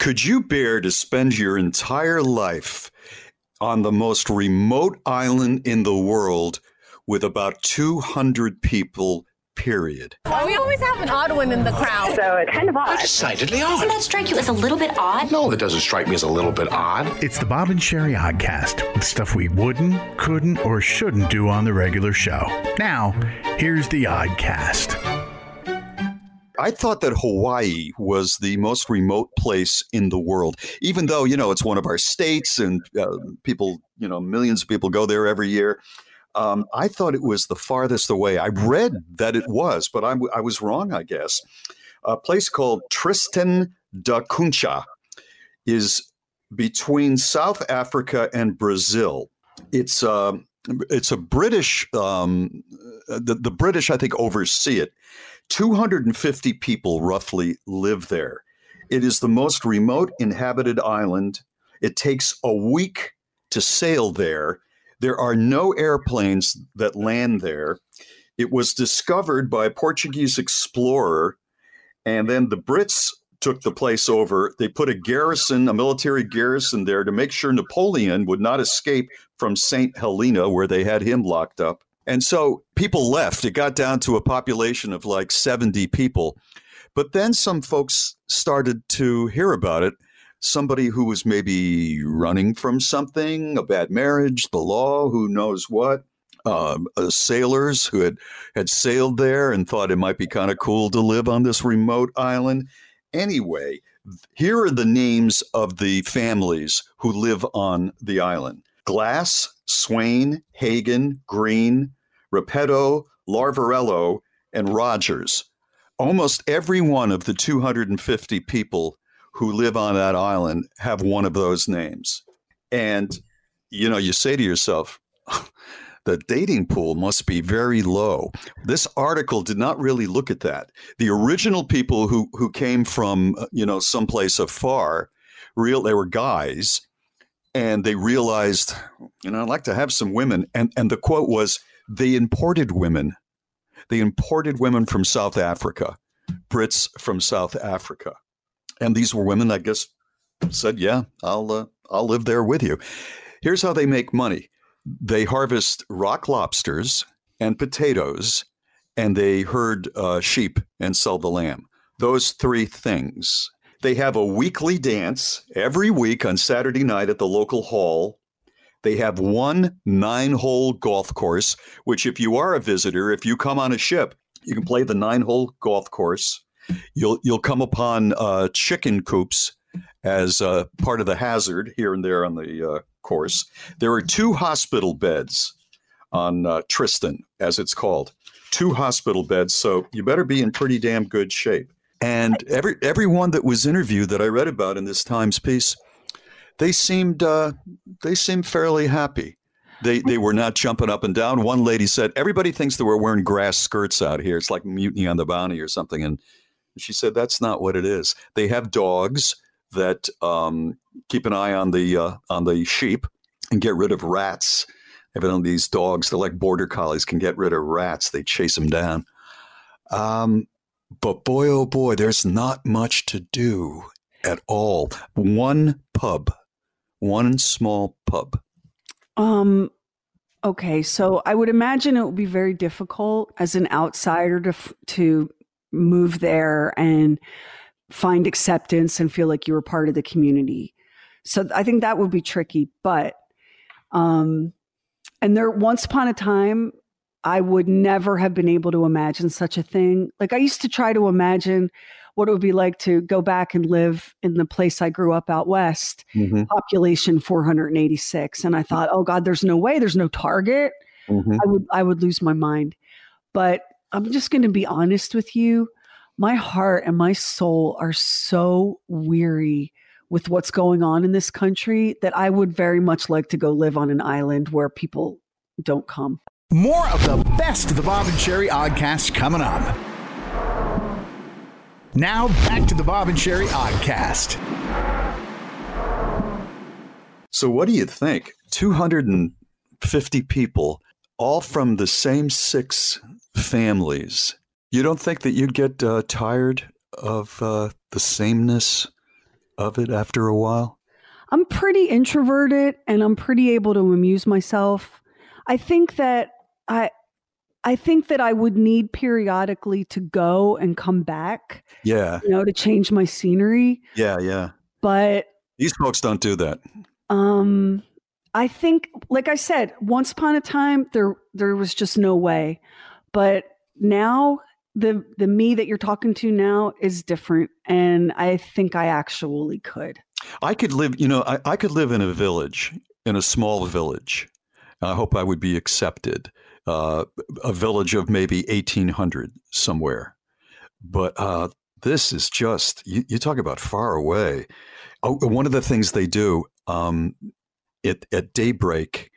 Could you bear to spend your entire life on the most remote island in the world with about 200 people, period? Well, we always have an odd one in the crowd. So it's kind of odd. Decidedly odd. Doesn't that strike you as a little bit odd? No, it doesn't strike me as a little bit odd. It's the Bob and Sheri Oddcast, with stuff we wouldn't, couldn't, or shouldn't do on the regular show. Now, here's the Oddcast. I thought that Hawaii was the most remote place in the world, even though, you know, it's one of our states and people, you know, millions of people go there every year. I thought it was the farthest away. I read that it was, but I was wrong, I guess. A place called Tristan da Cunha is between South Africa and Brazil. It's a British, the British, I think, oversee it. 250 people roughly live there. It is the most remote inhabited island. It takes a week to sail there. There are no airplanes that land there. It was discovered by a Portuguese explorer, and then the Brits took the place over. They put a garrison, a military garrison there to make sure Napoleon would not escape from Saint Helena, where they had him locked up. And so people left. It got down to a population of like 70 people. But then some folks started to hear about it. Somebody who was maybe running from something, a bad marriage, the law, who knows what, sailors who had sailed there and thought it might be kind of cool to live on this remote island. Anyway, here are the names of the families who live on the island. Glass, Swain, Hagen, Green, Repetto, Larvarello, and Rogers. Almost every one of the 250 people who live on that island have one of those names. And, you know, you say to yourself, the dating pool must be very low. This article did not really look at that. The original people who came from, you know, someplace afar, they were guys. And they realized, you know, I'd like to have some women. And the quote was, they imported women. They imported women from South Africa, Brits from South Africa. And these were women, I guess, said, yeah, I'll live there with you. Here's how they make money. They harvest rock lobsters and potatoes, and they herd sheep and sell the lamb. Those three things. They have a weekly dance every week on Saturday night at the local hall. They have one 9-hole golf course, which if you are a visitor, if you come on a ship, you can play the 9-hole golf course. You'll come upon chicken coops as part of the hazard here and there on the course. There are 2 hospital beds on Tristan, as it's called. 2 hospital beds, so you better be in pretty damn good shape. And everyone that was interviewed that I read about in this Times piece, they seemed fairly happy. They were not jumping up and down. One lady said, everybody thinks that we're wearing grass skirts out here. It's like Mutiny on the Bounty or something. And she said, that's not what it is. They have dogs that keep an eye on the sheep and get rid of rats. Evidently, these dogs, they're like border collies, can get rid of rats. They chase them down. But boy, oh boy, there's not much to do at all. One small pub. Okay, so I would imagine it would be very difficult as an outsider to move there and find acceptance and feel like you were part of the community. So I think that would be tricky. But, and there, once upon a time, I would never have been able to imagine such a thing. Like, I used to try to imagine what it would be like to go back and live in the place I grew up out west, mm-hmm. population 486. And I thought, oh God, there's no way, there's no Target. Mm-hmm. I would lose my mind. But I'm just going to be honest with you. My heart and my soul are so weary with what's going on in this country that I would very much like to go live on an island where people don't come. More of the best of the Bob and Sheri Oddcast coming up. Now back to the Bob and Sheri Oddcast. So what do you think? 250 people, all from the same six families. You don't think that you'd get tired of the sameness of it after a while? I'm pretty introverted and I'm pretty able to amuse myself. I think that I would need periodically to go and come back. Yeah. You know, to change my scenery. Yeah, yeah. But these folks don't do that. I think, like I said, once upon a time there was just no way. But now the me that you're talking to now is different, and I think I actually could. I could live, you know, I could live in a village, in a small village. I hope I would be accepted. A village of maybe 1,800 somewhere. But this is just, you talk about far away. Oh, one of the things they do at daybreak,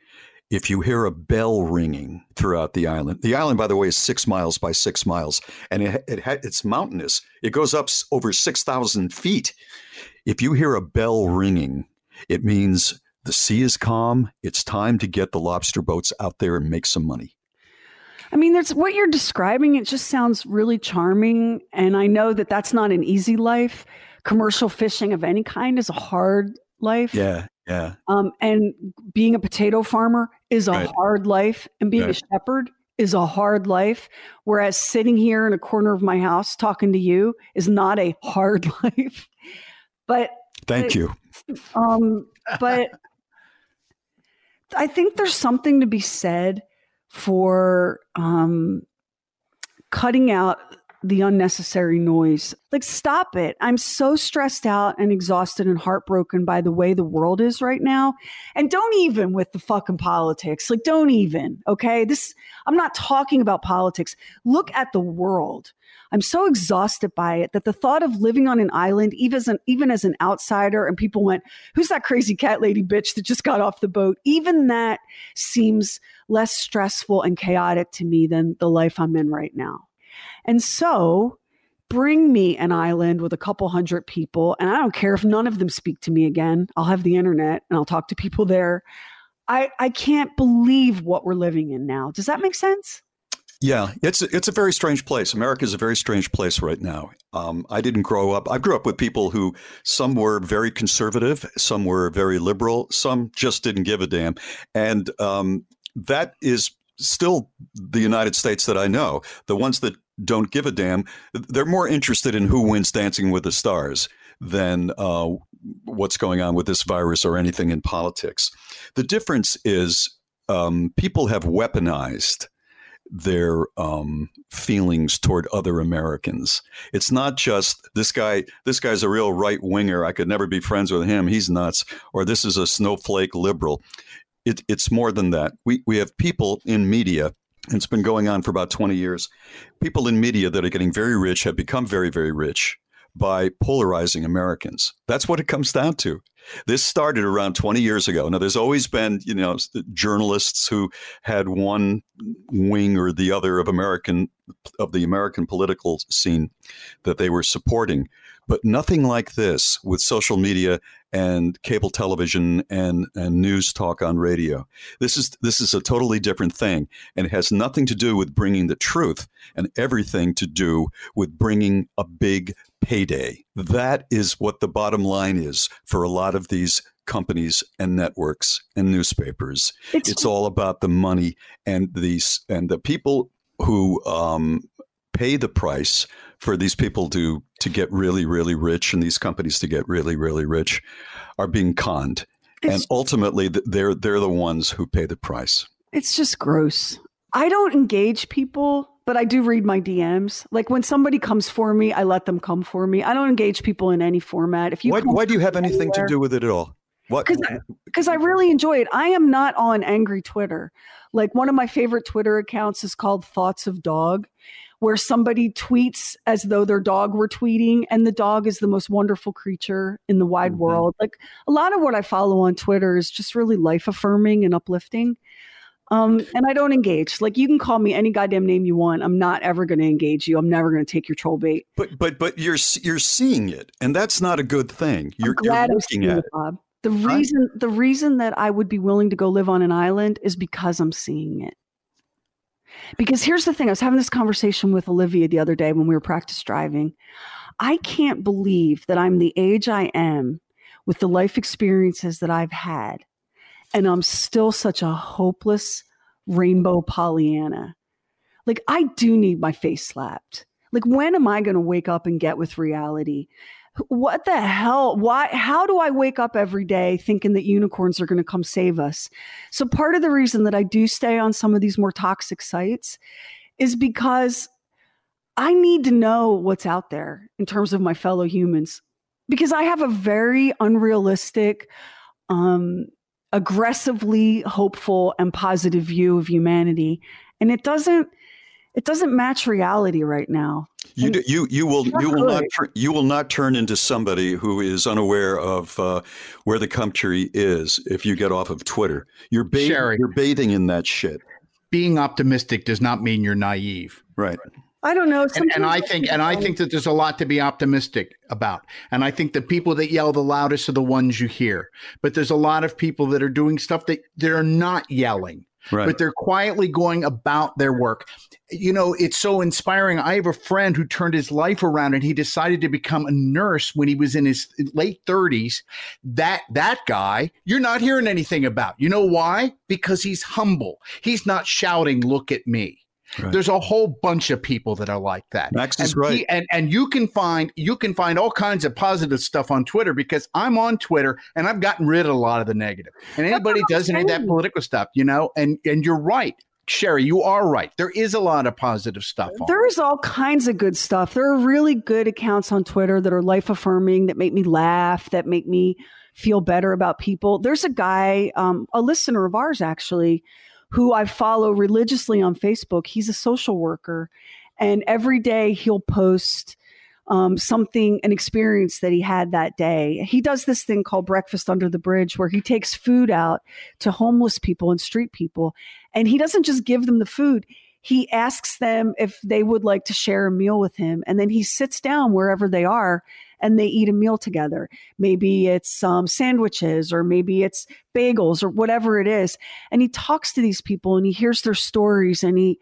if you hear a bell ringing throughout the island, by the way, is 6 miles by 6 miles, and it's mountainous. It goes up over 6,000 feet. If you hear a bell ringing, it means the sea is calm. It's time to get the lobster boats out there and make some money. I mean, that's what you're describing. It just sounds really charming. And I know that that's not an easy life. Commercial fishing of any kind is a hard life. Yeah, yeah. And being a potato farmer is a hard life. And being a shepherd is a hard life. Whereas sitting here in a corner of my house talking to you is not a hard life. But Thank you. But I think there's something to be said for cutting out the unnecessary noise. Like, stop it. I'm so stressed out and exhausted and heartbroken by the way the world is right now. And don't even with the fucking politics. Like, don't even. Okay. I'm not talking about politics. Look at the world. I'm so exhausted by it that the thought of living on an island, even as an outsider, and people went, who's that crazy cat lady bitch that just got off the boat? Even that seems less stressful and chaotic to me than the life I'm in right now. And so bring me an island with a couple hundred people, and I don't care if none of them speak to me again. I'll have the internet and I'll talk to people there. I can't believe what we're living in now. Does that make sense? Yeah, it's a very strange place. America is a very strange place right now. I didn't grow up. I grew up with people who, some were very conservative, some were very liberal, some just didn't give a damn. And that is still the United States that I know. The ones that don't give a damn, they're more interested in who wins Dancing with the Stars than what's going on with this virus or anything in politics. The difference is people have weaponized their feelings toward other Americans. It's not just this guy's a real right winger. I could never be friends with him. He's nuts. Or this is a snowflake liberal. It's more than that. We have people in media, and it's been going on for about 20 years. People in media that are getting very rich have become very, very rich by polarizing Americans. That's what it comes down to. This started around 20 years ago. Now, there's always been, you know, journalists who had one wing or the other of the American political scene that they were supporting, but nothing like this with social media and cable television and news talk on radio. This is a totally different thing, and it has nothing to do with bringing the truth and everything to do with bringing a big payday. That is what the bottom line is for a lot of these companies and networks and newspapers. It's all about the money and the people who pay the price for these people to get really, really rich and these companies to get really, really rich are being conned. And ultimately, they're the ones who pay the price. It's just gross. I don't engage people, but I do read my DMs. Like when somebody comes for me, I let them come for me. I don't engage people in any format. If you why do you have anything to do with it at all? Because I really enjoy it. I am not on angry Twitter. Like one of my favorite Twitter accounts is called Thoughts of Dog, where somebody tweets as though their dog were tweeting, and the dog is the most wonderful creature in the wide world. Like a lot of what I follow on Twitter is just really life affirming and uplifting. And I don't engage. Like you can call me any goddamn name you want. I'm not ever going to engage you. I'm never going to take your troll bait. But you're seeing it, and that's not a good thing. I'm glad you're looking at it, Bob. The reason that I would be willing to go live on an island is because I'm seeing it. Because here's the thing. I was having this conversation with Olivia the other day when we were practice driving. I can't believe that I'm the age I am with the life experiences that I've had. And I'm still such a hopeless rainbow Pollyanna. Like I do need my face slapped. Like when am I going to wake up and get with reality? What the hell? Why? How do I wake up every day thinking that unicorns are going to come save us? So part of the reason that I do stay on some of these more toxic sites is because I need to know what's out there in terms of my fellow humans, because I have a very unrealistic, aggressively hopeful and positive view of humanity. And it doesn't match reality right now. You will not turn into somebody who is unaware of where the country is if you get off of Twitter. You're bathing in that shit. Being optimistic does not mean you're naive, right? I don't know. I think that there's a lot to be optimistic about. And I think the people that yell the loudest are the ones you hear. But there's a lot of people that are doing stuff that they're not yelling. Right. But they're quietly going about their work. You know, it's so inspiring. I have a friend who turned his life around and he decided to become a nurse when he was in his late 30s. That guy, you're not hearing anything about. You know why? Because he's humble. He's not shouting, "Look at me." Right. There's a whole bunch of people that are like that. Max is right. And you can find all kinds of positive stuff on Twitter, because I'm on Twitter and I've gotten rid of a lot of the negative. And anybody doesn't need that political stuff, you know, and you're right. Sheri, you are right. There is a lot of positive stuff on. There is all kinds of good stuff. There are really good accounts on Twitter that are life affirming, that make me laugh, that make me feel better about people. There's a guy, a listener of ours actually, who I follow religiously on Facebook. He's a social worker, and every day he'll post an experience that he had that day. He does this thing called Breakfast Under the Bridge, where he takes food out to homeless people and street people. And he doesn't just give them the food. He asks them if they would like to share a meal with him. And then he sits down wherever they are and they eat a meal together. Maybe it's sandwiches, or maybe it's bagels, or whatever it is. And he talks to these people and he hears their stories and he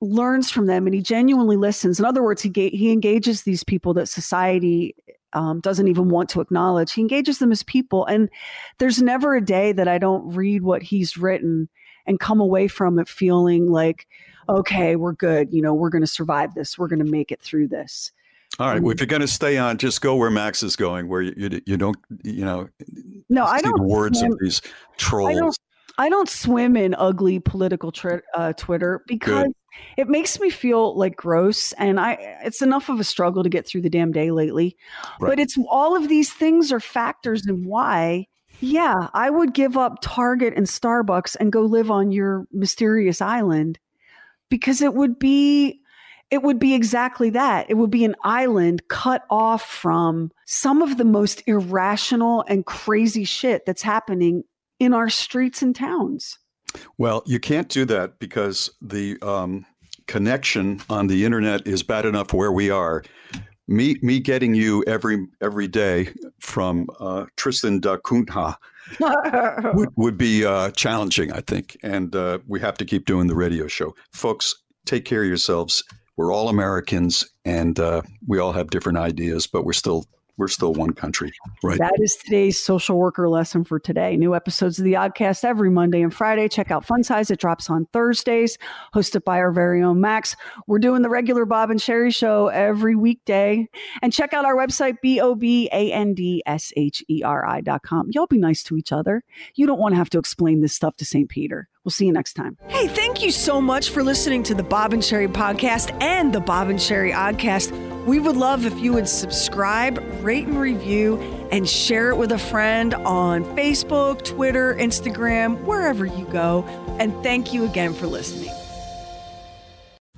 learns from them and he genuinely listens. In other words, he engages these people that society doesn't even want to acknowledge. He engages them as people. And there's never a day that I don't read what he's written and come away from it feeling like, okay, we're good. You know, we're going to survive this. We're going to make it through this. All right. Well, if you're going to stay on, just go where Max is going, where you don't, you know. No, I don't. Words swim. Of these trolls. I don't swim in ugly political Twitter because it makes me feel like gross, and it's enough of a struggle to get through the damn day lately. Right. But it's all of these things are factors in why. Yeah, I would give up Target and Starbucks and go live on your mysterious island, because it would be exactly that. It would be an island cut off from some of the most irrational and crazy shit that's happening in our streets and towns. Well, you can't do that, because the connection on the internet is bad enough where we are. Me getting you every day from Tristan da Cunha would be challenging, I think. And we have to keep doing the radio show. Folks, take care of yourselves. We're all Americans, and we all have different ideas, but we're still We're still one country, right? That is today's social worker lesson for today. New episodes of the Oddcast every Monday and Friday. Check out Fun Size. It drops on Thursdays, hosted by our very own Max. We're doing the regular Bob and Sheri show every weekday. And check out our website, BOBANDSHERI.com. Y'all be nice to each other. You don't want to have to explain this stuff to St. Peter. We'll see you next time. Hey, thank you so much for listening to the Bob and Sheri podcast and the Bob and Sheri Oddcast. We would love if you would subscribe, rate and review, and share it with a friend on Facebook, Twitter, Instagram, wherever you go. And thank you again for listening.